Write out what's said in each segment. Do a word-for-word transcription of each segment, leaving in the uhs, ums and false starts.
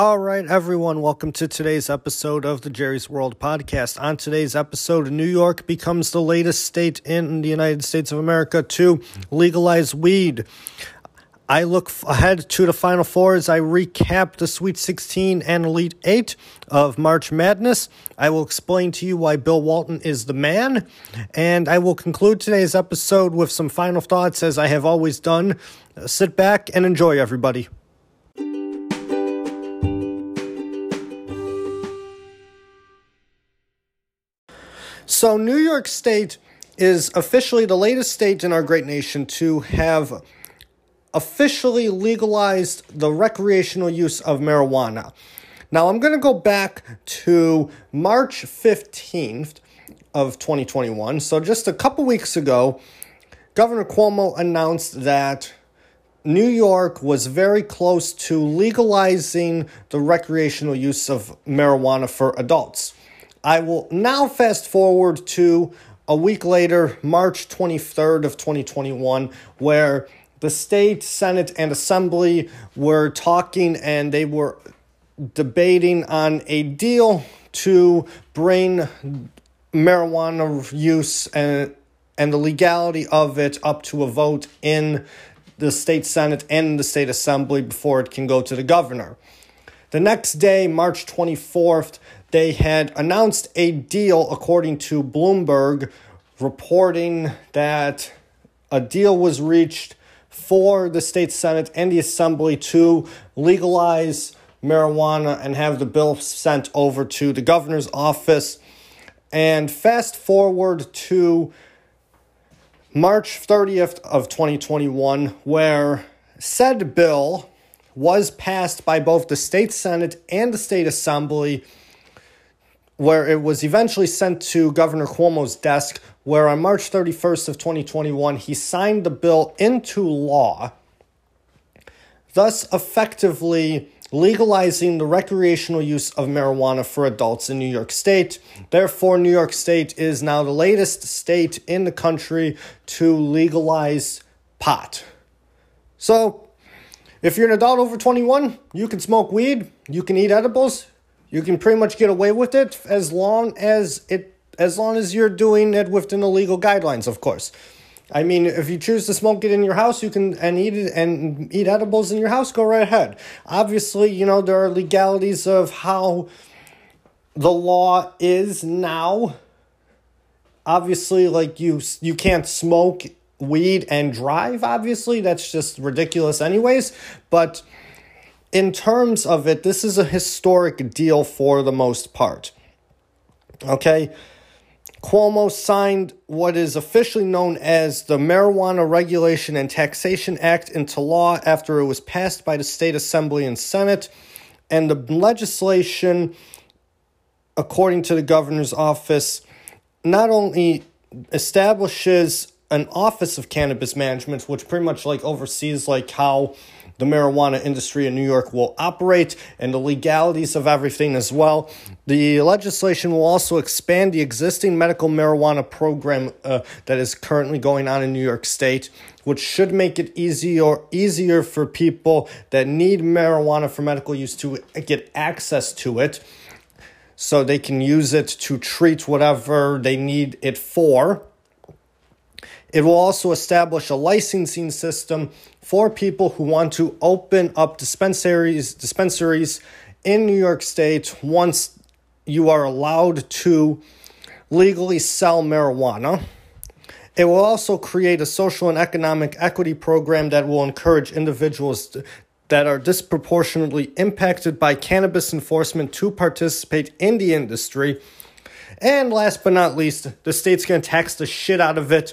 All right, everyone, welcome to today's episode of the Jerry's World Podcast. On today's episode, New York becomes the latest state in the United States of America to legalize weed. I look ahead to the Final Four as I recap the Sweet sixteen and Elite Eight of March Madness. I will explain to you why Bill Walton is the man. And I will conclude today's episode with some final thoughts, as I have always done. Uh, sit back and enjoy, everybody. So New York State is officially the latest state in our great nation to have officially legalized the recreational use of marijuana. Now, I'm going to go back to March fifteenth of twenty twenty-one. So just a couple weeks ago, Governor Cuomo announced that New York was very close to legalizing the recreational use of marijuana for adults. I will now fast forward to a week later, March twenty-third of twenty twenty-one, where the state, Senate, and Assembly were talking, and they were debating on a deal to bring marijuana use and, and the legality of it up to a vote in the state Senate and the state Assembly before it can go to the governor. The next day, March twenty-fourth, they had announced a deal, according to Bloomberg, reporting that a deal was reached for the state Senate and the Assembly to legalize marijuana and have the bill sent over to the governor's office. And fast forward to March thirtieth of twenty twenty-one, where said bill was passed by both the state Senate and the state Assembly, where it was eventually sent to Governor Cuomo's desk, where on March thirty-first of twenty twenty-one, he signed the bill into law, thus effectively legalizing the recreational use of marijuana for adults in New York State. Therefore, New York State is now the latest state in the country to legalize pot. So, if you're an adult over twenty-one, you can smoke weed, you can eat edibles, you can pretty much get away with it as long as it, as long as you're doing it within the legal guidelines, of course. I mean, if you choose to smoke it in your house, you can and eat it and eat edibles in your house, go right ahead. Obviously, you know, there are legalities of how the law is now. Obviously, like you, you can't smoke weed and drive. Obviously, that's just ridiculous, anyways. But in terms of it, this is a historic deal for the most part. Okay, Cuomo signed what is officially known as the Marijuana Regulation and Taxation Act into law after it was passed by the State Assembly and Senate. And the legislation, according to the governor's office, not only establishes an Office of Cannabis Management, which pretty much like oversees like how the marijuana industry in New York will operate and the legalities of everything as well. The legislation will also expand the existing medical marijuana program uh, that is currently going on in New York State, which should make it easier easier for people that need marijuana for medical use to get access to it, so they can use it to treat whatever they need it for. It will also establish a licensing system for people who want to open up dispensaries dispensaries in New York State once you are allowed to legally sell marijuana. It will also create a social and economic equity program that will encourage individuals that are disproportionately impacted by cannabis enforcement to participate in the industry. And last but not least, the state's going to tax the shit out of it.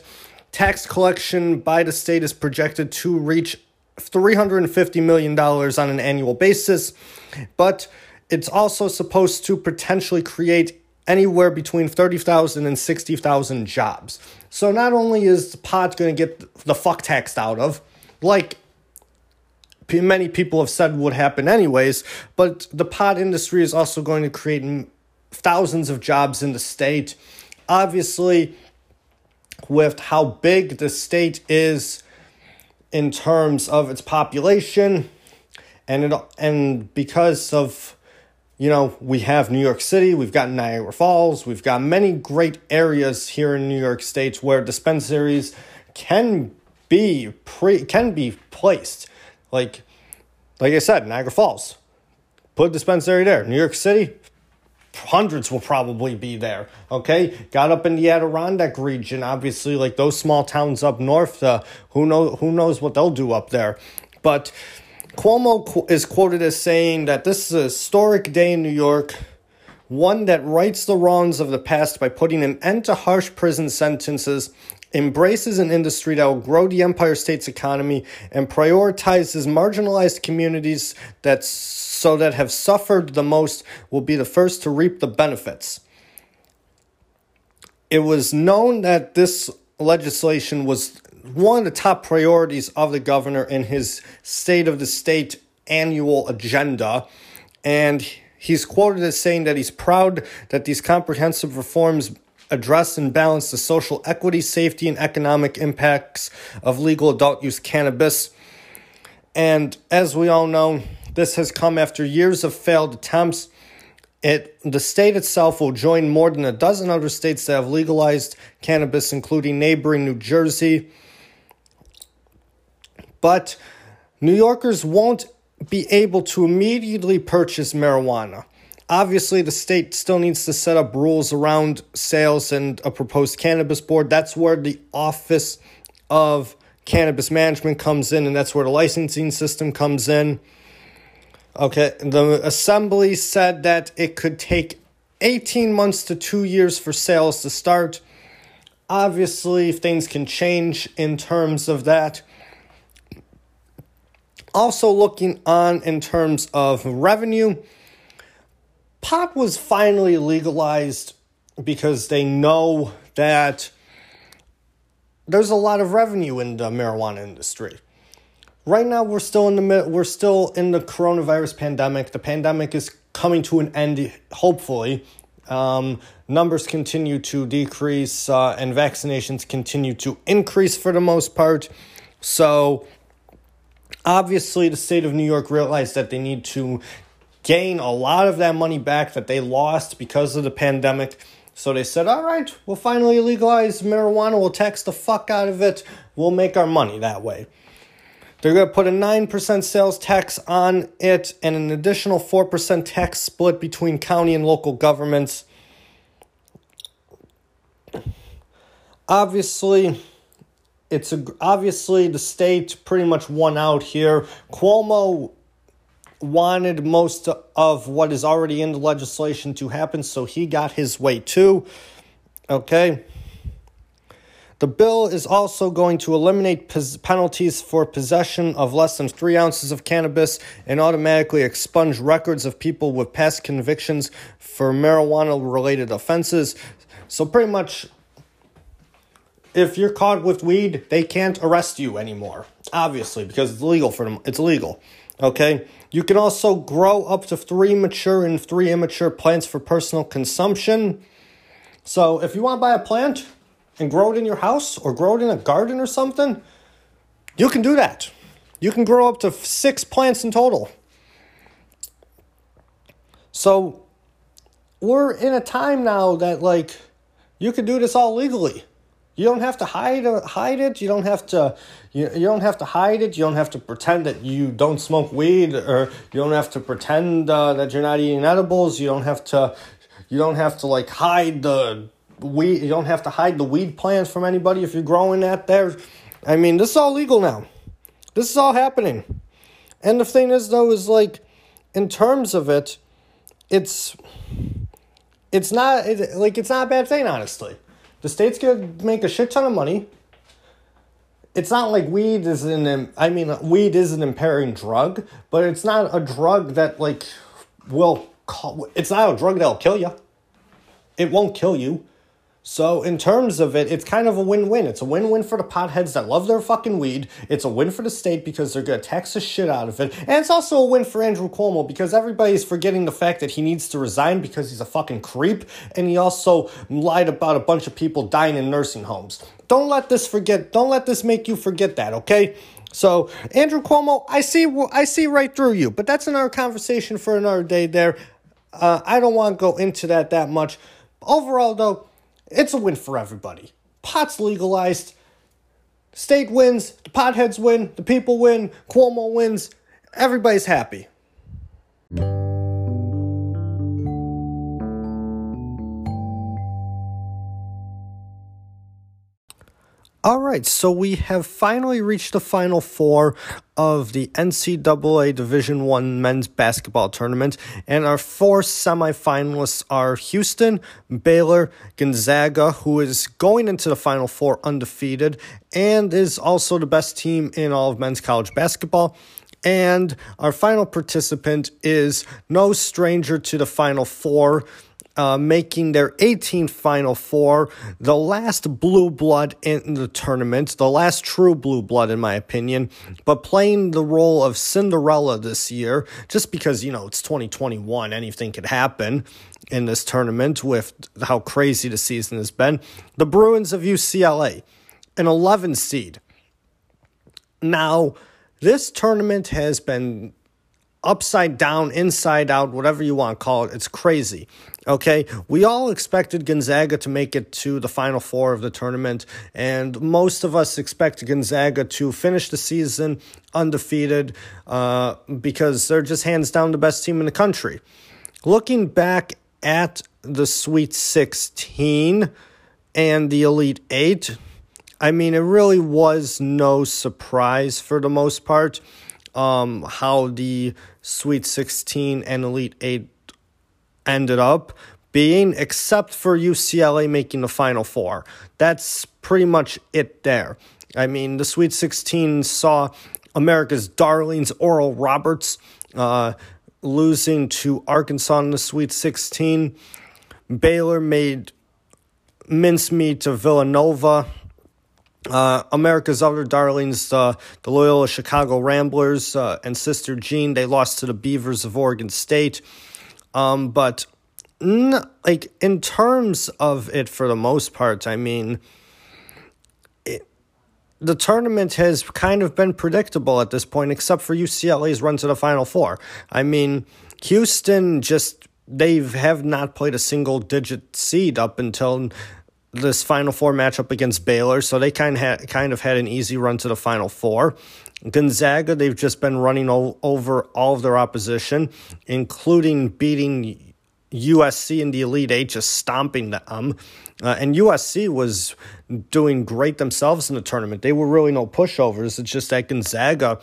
Tax collection by the state is projected to reach three hundred fifty million dollars on an annual basis, but it's also supposed to potentially create anywhere between thirty thousand and sixty thousand jobs. So not only is the pot going to get the fuck taxed out of, like many people have said would happen anyways, but the pot industry is also going to create thousands of jobs in the state. Obviously, with how big the state is in terms of its population And it and because of, you know, we have New York City, we've got Niagara Falls, we've got many great areas here in New York State where dispensaries can be pre can be placed. Like like I said, Niagara Falls, put a dispensary there. New York City, hundreds will probably be there. Okay, got up in the Adirondack region, obviously, like those small towns up north. Uh, who know who knows what they'll do up there, but. Cuomo is quoted as saying that this is a historic day in New York, one that rights the wrongs of the past by putting an end to harsh prison sentences, embraces an industry that will grow the Empire State's economy, and prioritizes marginalized communities that so that have suffered the most will be the first to reap the benefits. It was known that this legislation was one of the top priorities of the governor in his State of the State annual agenda. And he's quoted as saying that he's proud that these comprehensive reforms address and balance the social equity, safety, and economic impacts of legal adult use cannabis. And as we all know, this has come after years of failed attempts. It, the state itself will join more than a dozen other states that have legalized cannabis, including neighboring New Jersey. But New Yorkers won't be able to immediately purchase marijuana. Obviously, the state still needs to set up rules around sales and a proposed cannabis board. That's where the Office of Cannabis Management comes in, and that's where the licensing system comes in. Okay, the assembly said that it could take eighteen months to two years for sales to start. Obviously, things can change in terms of that. Also looking on in terms of revenue, pot was finally legalized because they know that there's a lot of revenue in the marijuana industry. Right now, we're still in the we're still in the coronavirus pandemic. The pandemic is coming to an end, hopefully. Um, numbers continue to decrease uh, and vaccinations continue to increase for the most part. So obviously, the state of New York realized that they need to gain a lot of that money back that they lost because of the pandemic. So they said, all right, we'll finally legalize marijuana. We'll tax the fuck out of it. We'll make our money that way. They're going to put a nine percent sales tax on it and an additional four percent tax split between county and local governments. Obviously... It's a, obviously the state pretty much won out here. Cuomo wanted most of what is already in the legislation to happen, so he got his way too. Okay. The bill is also going to eliminate pes- penalties for possession of less than three ounces of cannabis and automatically expunge records of people with past convictions for marijuana-related offenses. So pretty much... if you're caught with weed, they can't arrest you anymore, obviously, because it's legal for them. It's legal, okay? You can also grow up to three mature and three immature plants for personal consumption. So if you want to buy a plant and grow it in your house or grow it in a garden or something, you can do that. You can grow up to six plants in total. So we're in a time now that, like, you can do this all legally. You don't have to hide hide it. You don't have to you, you don't have to hide it. You don't have to pretend that you don't smoke weed, or you don't have to pretend uh, that you're not eating edibles. You don't have to you don't have to like hide the weed. You don't have to hide the weed plants from anybody if you're growing that there. I mean, this is all legal now. This is all happening. And the thing is, though, is like in terms of it, it's it's not it, like it's not a bad thing, honestly. The state's going to make a shit ton of money. It's not like weed is an... I mean, weed is an impairing drug, but it's not a drug that, like, will... Call, it's not a drug that'll kill you. It won't kill you. So, in terms of it, it's kind of a win-win. It's a win-win for the potheads that love their fucking weed. It's a win for the state because they're going to tax the shit out of it. And it's also a win for Andrew Cuomo because everybody's forgetting the fact that he needs to resign because he's a fucking creep. And he also lied about a bunch of people dying in nursing homes. Don't let this forget. Don't let this make you forget that, okay? So, Andrew Cuomo, I see I see right through you, but that's another conversation for another day there. Uh, I don't want to go into that that much. Overall, though, it's a win for everybody. Pot's legalized. State wins. The potheads win. The people win. Cuomo wins. Everybody's happy. All right, so we have finally reached the Final Four of the N C double A Division I Men's Basketball Tournament, and our four semifinalists are Houston, Baylor, Gonzaga, who is going into the Final Four undefeated and is also the best team in all of men's college basketball. And our final participant is no stranger to the Final Four, Uh, making their eighteenth Final Four, the last blue blood in the tournament, the last true blue blood in my opinion, but playing the role of Cinderella this year, just because, you know, it's twenty twenty-one, anything could happen in this tournament with how crazy the season has been. The Bruins of U C L A, an eleven seed. Now, this tournament has been upside down, inside out, whatever you want to call it. It's crazy. Okay, we all expected Gonzaga to make it to the Final Four of the tournament, and most of us expect Gonzaga to finish the season undefeated uh, because they're just hands down the best team in the country. Looking back at the Sweet sixteen and the Elite Eight, I mean, it really was no surprise for the most part um, how the Sweet sixteen and Elite Eight ended up being, except for U C L A making the Final Four. That's pretty much it there. I mean, the Sweet sixteen saw America's darlings Oral Roberts uh, losing to Arkansas in the Sweet sixteen. Baylor made mincemeat to Villanova. Uh, America's other darlings, uh, the Loyola Chicago Ramblers uh, and Sister Jean, they lost to the Beavers of Oregon State. Um, but n- like in terms of it, for the most part, I mean, it, the tournament has kind of been predictable at this point, except for U C L A's run to the Final Four. I mean, Houston just, they have not played a single digit seed up until this Final Four matchup against Baylor, so they kind of had, kind of had an easy run to the Final Four. Gonzaga, they've just been running all over all of their opposition, including beating U S C in the Elite Eight, just stomping them. Uh, and U S C was doing great themselves in the tournament. They were really no pushovers. It's just that Gonzaga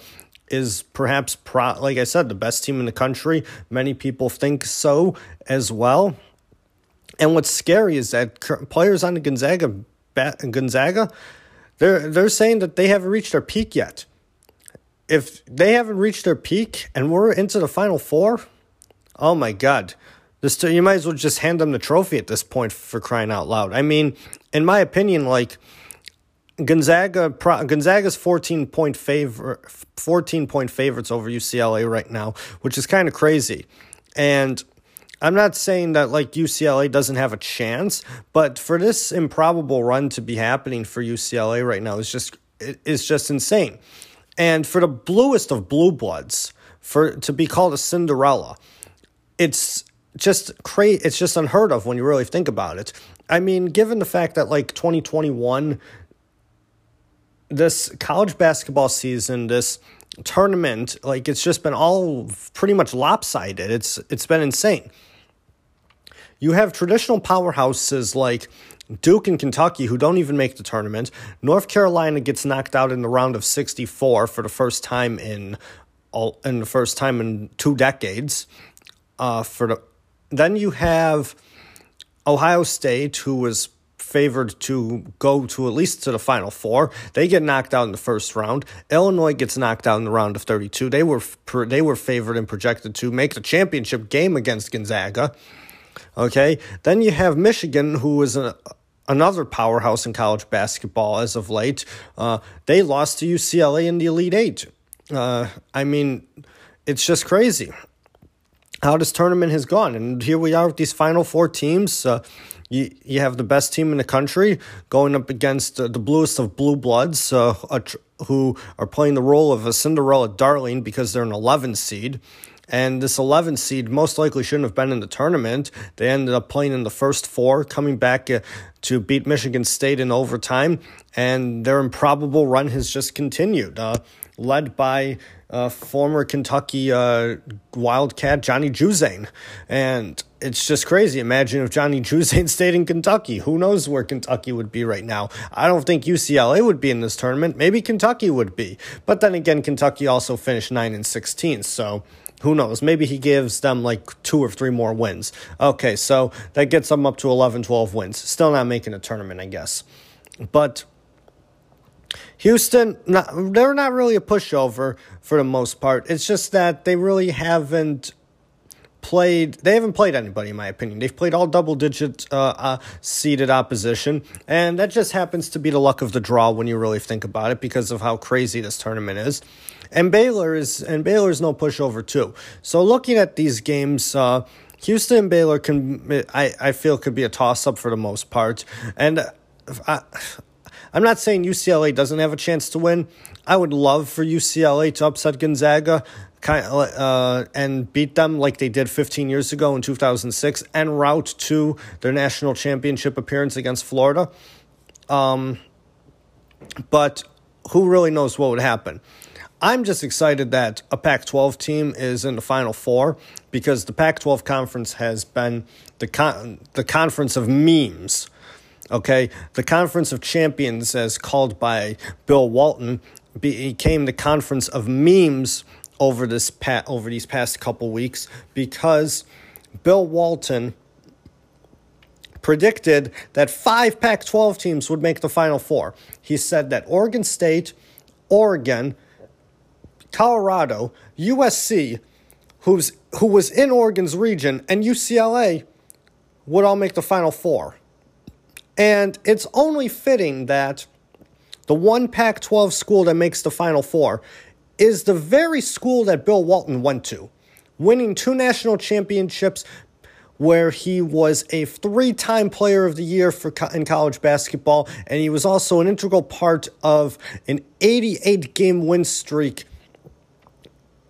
is perhaps, pro- like I said, the best team in the country. Many people think so as well. And what's scary is that players on the Gonzaga, Gonzaga, they're they're saying that they haven't reached their peak yet. If they haven't reached their peak and we're into the Final Four, oh my God, this you might as well just hand them the trophy at this point, for crying out loud. I mean, in my opinion, like Gonzaga, Gonzaga's fourteen point favor, fourteen point favorites over U C L A right now, which is kind of crazy. And I'm not saying that like U C L A doesn't have a chance, but for this improbable run to be happening for U C L A right now is just is just insane. And for the bluest of blue bloods, for to be called a Cinderella, it's just cra- It's just unheard of when you really think about it. I mean, given the fact that like twenty twenty-one, this college basketball season, this tournament, like it's just been all pretty much lopsided. It's it's been insane. You have traditional powerhouses like Duke and Kentucky who don't even make the tournament. North Carolina gets knocked out in the round of sixty-four for the first time in all in the first time in two decades. Uh, for the then you have Ohio State, who was favored to go to at least to the Final Four. They get knocked out in the first round. Illinois gets knocked out in the round of thirty-two. They were they were favored and projected to make the championship game against Gonzaga. Okay, then you have Michigan, who is a, another powerhouse in college basketball as of late. Uh, they lost to U C L A in the Elite Eight. Uh, I mean, it's just crazy. how this tournament has gone. And here we are with these final four teams. Uh, you, you have the best team in the country going up against uh, the bluest of blue bloods, uh, a tr- who are playing the role of a Cinderella darling because they're an eleven seed. And this eleven seed most likely shouldn't have been in the tournament. They ended up playing in the first four, coming back uh, to beat Michigan State in overtime. And their improbable run has just continued, uh, led by uh, former Kentucky uh, Wildcat Johnny Juzane. And it's just crazy. Imagine if Johnny Juzane stayed in Kentucky. Who knows where Kentucky would be right now? I don't think U C L A would be in this tournament. Maybe Kentucky would be. But then again, Kentucky also finished nine and sixteen, so who knows? Maybe he gives them like two or three more wins. Okay, so that gets them up to eleven, twelve wins. Still not making a tournament, I guess. But Houston, not, they're not really a pushover for the most part. It's just that they really haven't played. They haven't played anybody, in my opinion. They've played all double-digit uh, uh, seeded opposition. And that just happens to be the luck of the draw when you really think about it because of how crazy this tournament is. And Baylor is and Baylor's no pushover too. So looking at these games, uh, Houston and Baylor can I, I feel could be a toss up for the most part. And I, I'm not saying U C L A doesn't have a chance to win. I would love for U C L A to upset Gonzaga, kind of, uh, and beat them like they did fifteen years ago in two thousand six, en route to their national championship appearance against Florida. Um, but who really knows what would happen? I'm just excited that a Pac twelve team is in the Final Four because the Pac twelve conference has been the con- the conference of memes, okay? The Conference of Champions, as called by Bill Walton, became the conference of memes over this pa- over these past couple weeks because Bill Walton predicted that five Pac twelve teams would make the Final Four. He said that Oregon State, Oregon, Colorado, U S C, who's who was in Oregon's region, and U C L A would all make the Final Four. And it's only fitting that the one Pac twelve school that makes the Final Four is the very school that Bill Walton went to, winning two national championships where he was a three-time player of the year for co- in college basketball, and he was also an integral part of an eighty-eight game win streak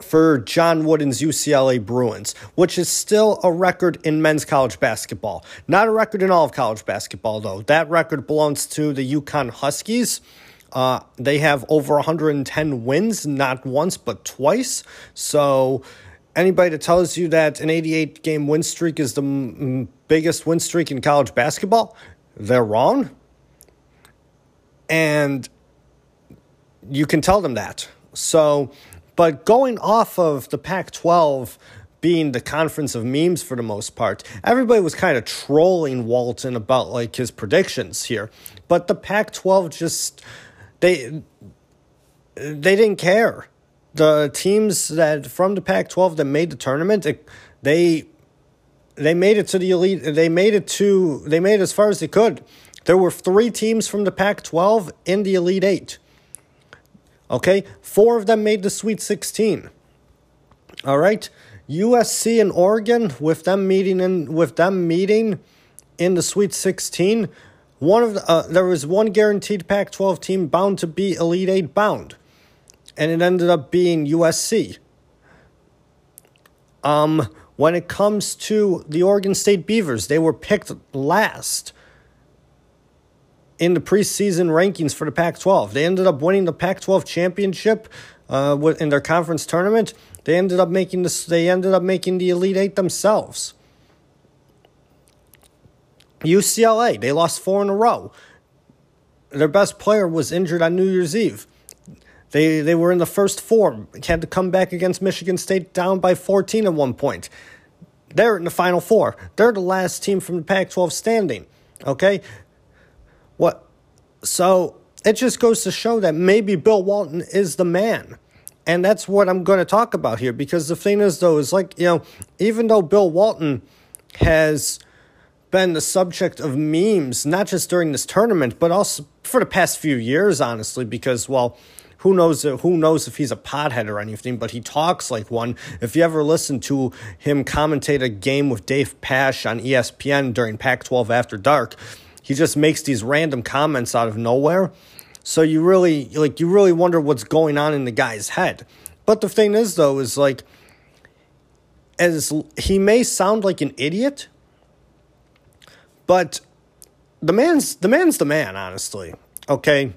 for John Wooden's U C L A Bruins, which is still a record in men's college basketball. Not a record in all of college basketball, though. That record belongs to the UConn Huskies. Uh, they have over one hundred ten wins, not once, but twice. So anybody that tells you that an eighty-eight game win streak is the m- biggest win streak in college basketball, they're wrong. And you can tell them that. So but going off of the Pac twelve being the conference of memes for the most part, everybody was kind of trolling Walton about like his predictions here. But the Pac twelve just, they they didn't care. The teams that from the Pac twelve that made the tournament, it, they they made it to the elite. They made it to they made it as far as they could. There were three teams from the Pac twelve in the Elite Eight. Okay, four of them made the Sweet sixteen. All right, U S C and Oregon with them meeting in with them meeting in the Sweet sixteen. One of the, uh, there was one guaranteed Pac twelve team bound to be Elite Eight bound, and it ended up being U S C. Um, when it comes to the Oregon State Beavers, they were picked last in the preseason rankings for the Pac twelve. They ended up winning the Pac twelve championship uh, in their conference tournament. They ended up making this. They ended up making the Elite Eight themselves. U C L A, they lost four in a row. Their best player was injured on New Year's Eve. They they were in the first four. Had to come back against Michigan State down by fourteen at one point. They're in the Final Four. They're the last team from the Pac twelve standing. Okay. What? So it just goes to show that maybe Bill Walton is the man. And that's what I'm going to talk about here. Because the thing is, though, is like, you know, even though Bill Walton has been the subject of memes, not just during this tournament, but also for the past few years, honestly, because, well, who knows who knows if he's a pothead or anything, but he talks like one. If you ever listen to him commentate a game with Dave Pash on E S P N during Pac twelve After Dark, he just makes these random comments out of nowhere. So you really like you really wonder what's going on in the guy's head. But the thing is, though, is like, as he may sound like an idiot, but the man's the man's the man, honestly. Okay.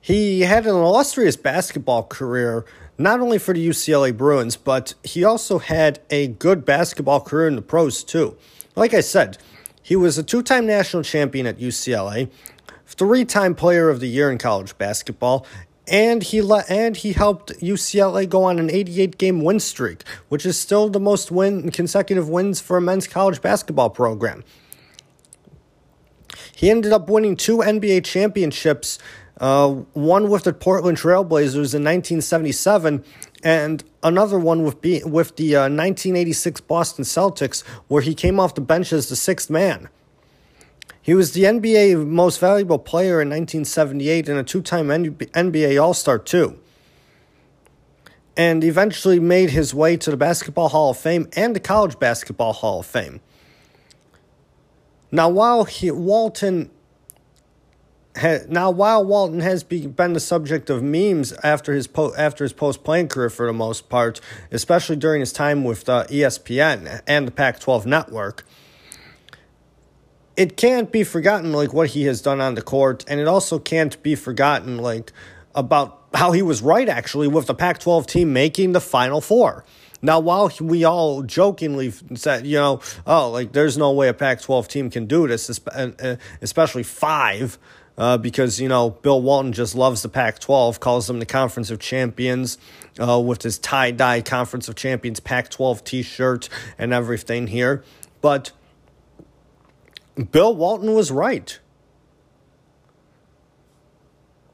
He had an illustrious basketball career, not only for the U C L A Bruins, but he also had a good basketball career in the pros, too. Like I said, he was a two-time national champion at U C L A, three-time player of the year in college basketball, and he le- and he helped U C L A go on an eighty-eight game win streak, which is still the most win consecutive wins for a men's college basketball program. He ended up winning two N B A championships, Uh, one with the Portland Trail Blazers in nineteen seventy-seven, and another one with B- with the uh, nineteen eighty-six Boston Celtics, where he came off the bench as the sixth man. He was the N B A most valuable player in nineteen seventy-eight and a two-time N B A All-Star too. And eventually made his way to the Basketball Hall of Fame and the College Basketball Hall of Fame. Now, while he, Walton... Now, while Walton has been the subject of memes after his po- after his post-playing career for the most part, especially during his time with uh, E S P N and the Pac twelve network, it can't be forgotten like what he has done on the court, and it also can't be forgotten like about how he was right actually with the Pac twelve team making the Final Four. Now, while we all jokingly said, you know, oh, like there's no way a Pac twelve team can do this, especially five. Uh, because, you know, Bill Walton just loves the Pac twelve, calls them the Conference of Champions uh, with his tie-dye Conference of Champions Pac twelve t-shirt and everything here. But Bill Walton was right.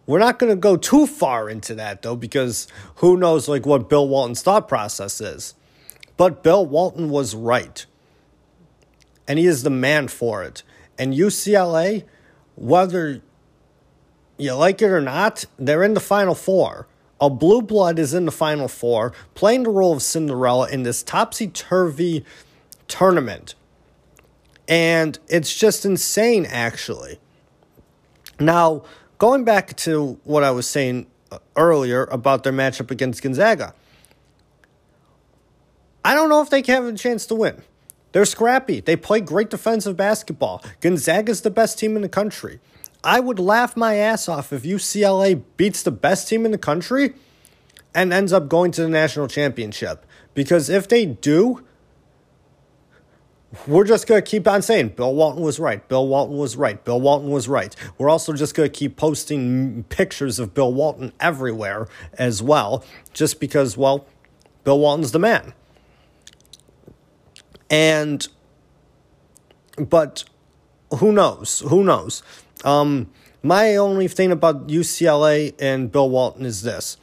We're not going to go too far into that, though, because who knows, like, what Bill Walton's thought process is. But Bill Walton was right. And he is the man for it. And U C L A, whether you like it or not, they're in the Final Four. A blue blood is in the Final Four, playing the role of Cinderella in this topsy-turvy tournament. And it's just insane, actually. Now, going back to what I was saying earlier about their matchup against Gonzaga, I don't know if they can have a chance to win. They're scrappy. They play great defensive basketball. Gonzaga's the best team in the country. I would laugh my ass off if U C L A beats the best team in the country and ends up going to the national championship. Because if they do, we're just going to keep on saying, Bill Walton was right, Bill Walton was right, Bill Walton was right. We're also just going to keep posting pictures of Bill Walton everywhere as well. Just because, well, Bill Walton's the man. And, but who knows? Who knows? Um, my only thing about U C L A and Bill Walton is this.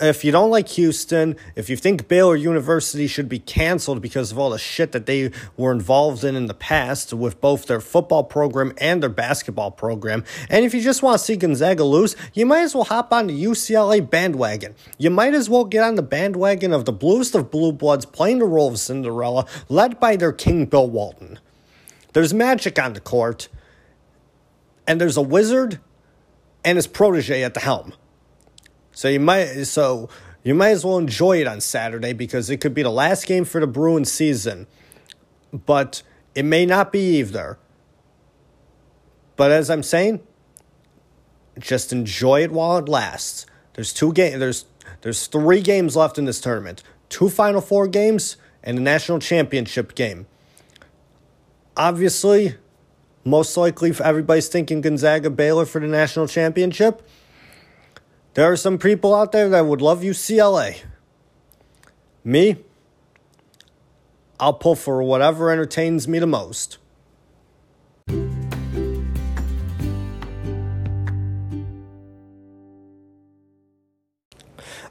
If you don't like Houston, if you think Baylor University should be canceled because of all the shit that they were involved in in the past with both their football program and their basketball program, and if you just want to see Gonzaga lose, you might as well hop on the U C L A bandwagon. You might as well get on the bandwagon of the bluest of blue bloods playing the role of Cinderella, led by their king Bill Walton. There's magic on the court, and there's a wizard and his protege at the helm. So you might so you might as well enjoy it on Saturday because it could be the last game for the Bruins season. But it may not be either. But as I'm saying, just enjoy it while it lasts. There's two game there's there's three games left in this tournament. Two Final Four games and a national championship game. Obviously, most likely everybody's thinking Gonzaga Baylor for the national championship. There are some people out there that would love U C L A. Me, I'll pull for whatever entertains me the most.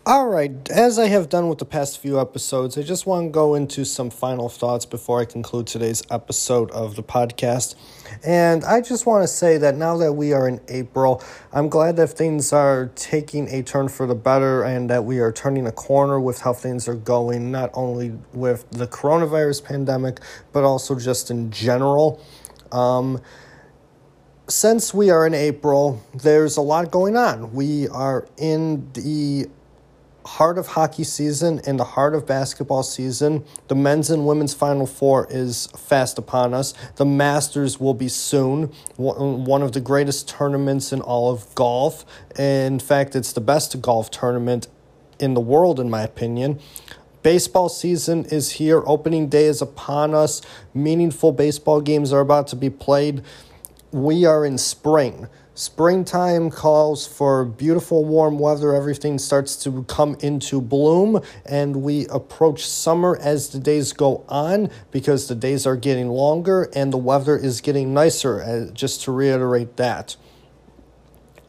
All right, as I have done with the past few episodes, I just want to go into some final thoughts before I conclude today's episode of the podcast. And I just want to say that now that we are in April, I'm glad that things are taking a turn for the better and that we are turning a corner with how things are going, not only with the coronavirus pandemic, but also just in general. Um... Since we are in April, there's a lot going on. We are in the heart of hockey season, in the heart of basketball season. The men's and women's Final Four is fast upon us. The Masters will be soon, one of the greatest tournaments in all of golf. In fact, it's the best golf tournament in the world, in my opinion. Baseball season is here. Opening day is upon us. Meaningful baseball games are about to be played. We are in spring. Springtime calls for beautiful warm weather. Everything starts to come into bloom, and we approach summer as the days go on because the days are getting longer and the weather is getting nicer, just to reiterate that.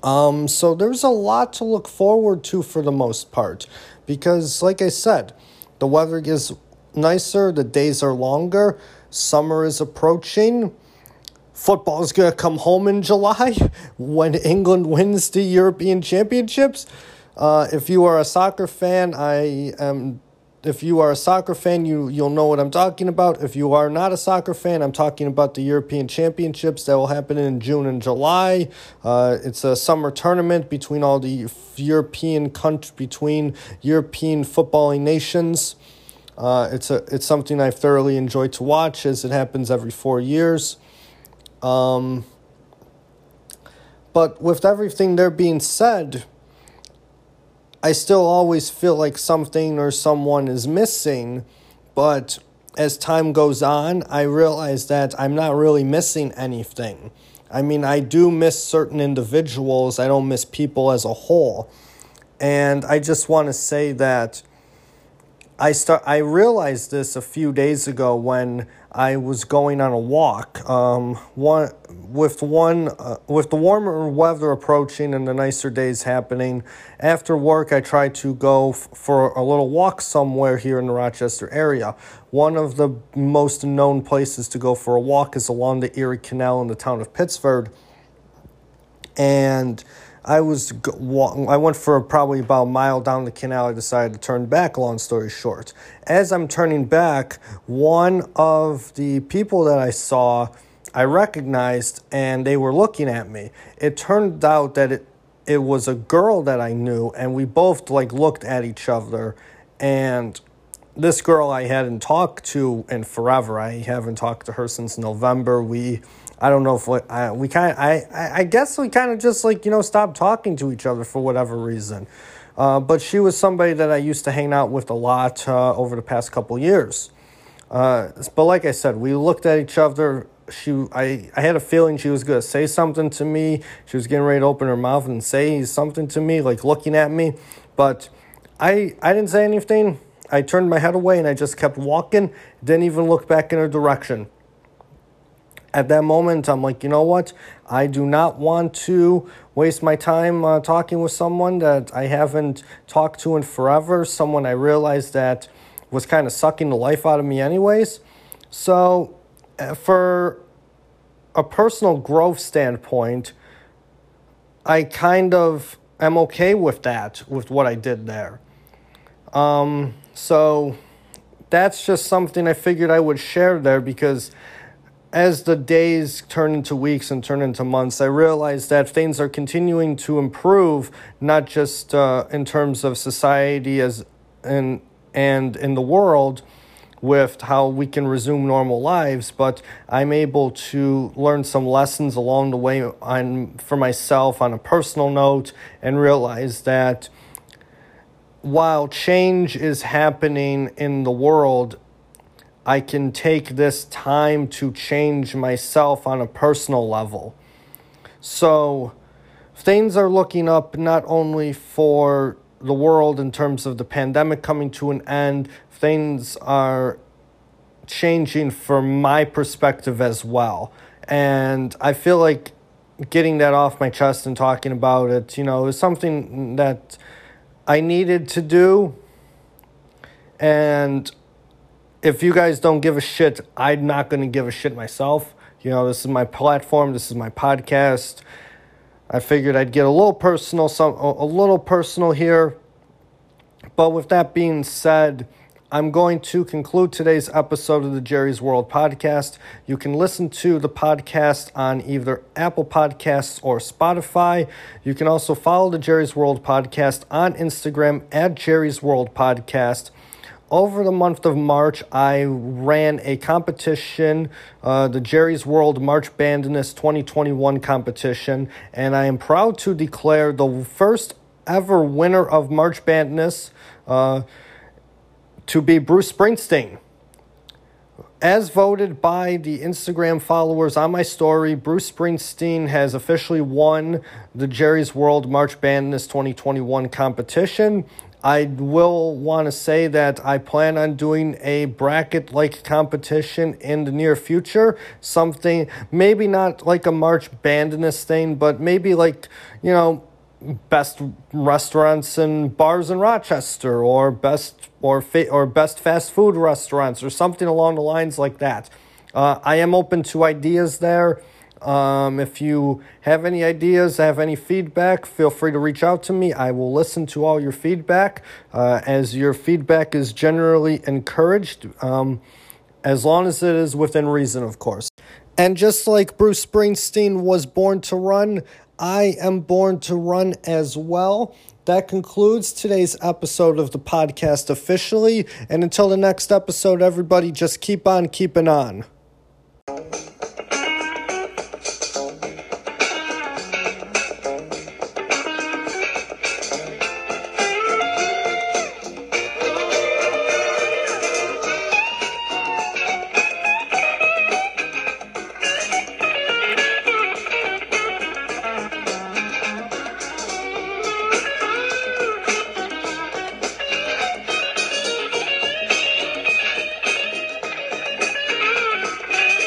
Um, so there's a lot to look forward to for the most part because, like I said, the weather gets nicer, the days are longer, summer is approaching. Football is going to come home in July when England wins the European Championships. Uh, if you are a soccer fan, I am. If you are a soccer fan, you you'll know what I'm talking about. If you are not a soccer fan, I'm talking about the European Championships that will happen in June and July. Uh, it's a summer tournament between all the European country, between European footballing nations. Uh, it's a it's something I thoroughly enjoy to watch as it happens every four years. Um, but with everything there being said, I still always feel like something or someone is missing, but as time goes on, I realize that I'm not really missing anything. I mean, I do miss certain individuals, I don't miss people as a whole, and I just want to say that I start. I realized this a few days ago when I was going on a walk. Um, one with one uh, with the warmer weather approaching and the nicer days happening. After work, I try to go f- for a little walk somewhere here in the Rochester area. One of the most known places to go for a walk is along the Erie Canal in the town of Pittsford, and I was I went for probably about a mile down the canal. I decided to turn back, long story short. As I'm turning back, one of the people that I saw, I recognized, and they were looking at me. It turned out that it, it was a girl that I knew, and we both like looked at each other. And this girl I hadn't talked to in forever. I haven't talked to her since November. We... I don't know if what I we kind of, I I guess we kind of just like you know stopped talking to each other for whatever reason, uh, but she was somebody that I used to hang out with a lot uh, over the past couple years, uh, but like I said, we looked at each other. She I I had a feeling she was gonna say something to me. She was getting ready to open her mouth and say something to me, like looking at me, but I I didn't say anything. I turned my head away and I just kept walking. Didn't even look back in her direction. At that moment, I'm like, you know what? I do not want to waste my time uh, talking with someone that I haven't talked to in forever, someone I realized that was kind of sucking the life out of me anyways. So for a personal growth standpoint, I kind of am okay with that, with what I did there. Um, so that's just something I figured I would share there because as the days turn into weeks and turn into months, I realize that things are continuing to improve, not just uh, in terms of society as in, and in the world with how we can resume normal lives, but I'm able to learn some lessons along the way on, for myself on a personal note and realize that while change is happening in the world, I can take this time to change myself on a personal level. So things are looking up not only for the world in terms of the pandemic coming to an end, things are changing from my perspective as well. And I feel like getting that off my chest and talking about it, you know, is something that I needed to do. And if you guys don't give a shit, I'm not going to give a shit myself. You know, this is my platform. This is my podcast. I figured I'd get a little personal, some a little personal here. But with that being said, I'm going to conclude today's episode of the Jerry's World podcast. You can listen to the podcast on either Apple Podcasts or Spotify. You can also follow the Jerry's World podcast on Instagram at Jerry's World Podcast. Over the month of March, I ran a competition, uh, the Jerry's World March Bandness twenty twenty-one competition, and I am proud to declare the first ever winner of March Bandness uh, to be Bruce Springsteen. As voted by the Instagram followers on my story, Bruce Springsteen has officially won the Jerry's World March Bandness twenty twenty-one competition. I will want to say that I plan on doing a bracket-like competition in the near future. Something, maybe not like a March Bandness thing, but maybe like, you know, best restaurants and bars in Rochester, or best or fa- or best fast food restaurants, or something along the lines like that. Uh, I am open to ideas there. Um, if you have any ideas, have any feedback, feel free to reach out to me. I will listen to all your feedback, uh, as your feedback is generally encouraged, um, as long as it is within reason, of course. And just like Bruce Springsteen was born to run, I am born to run as well. That concludes today's episode of the podcast officially. And until the next episode, everybody, just keep on keeping on.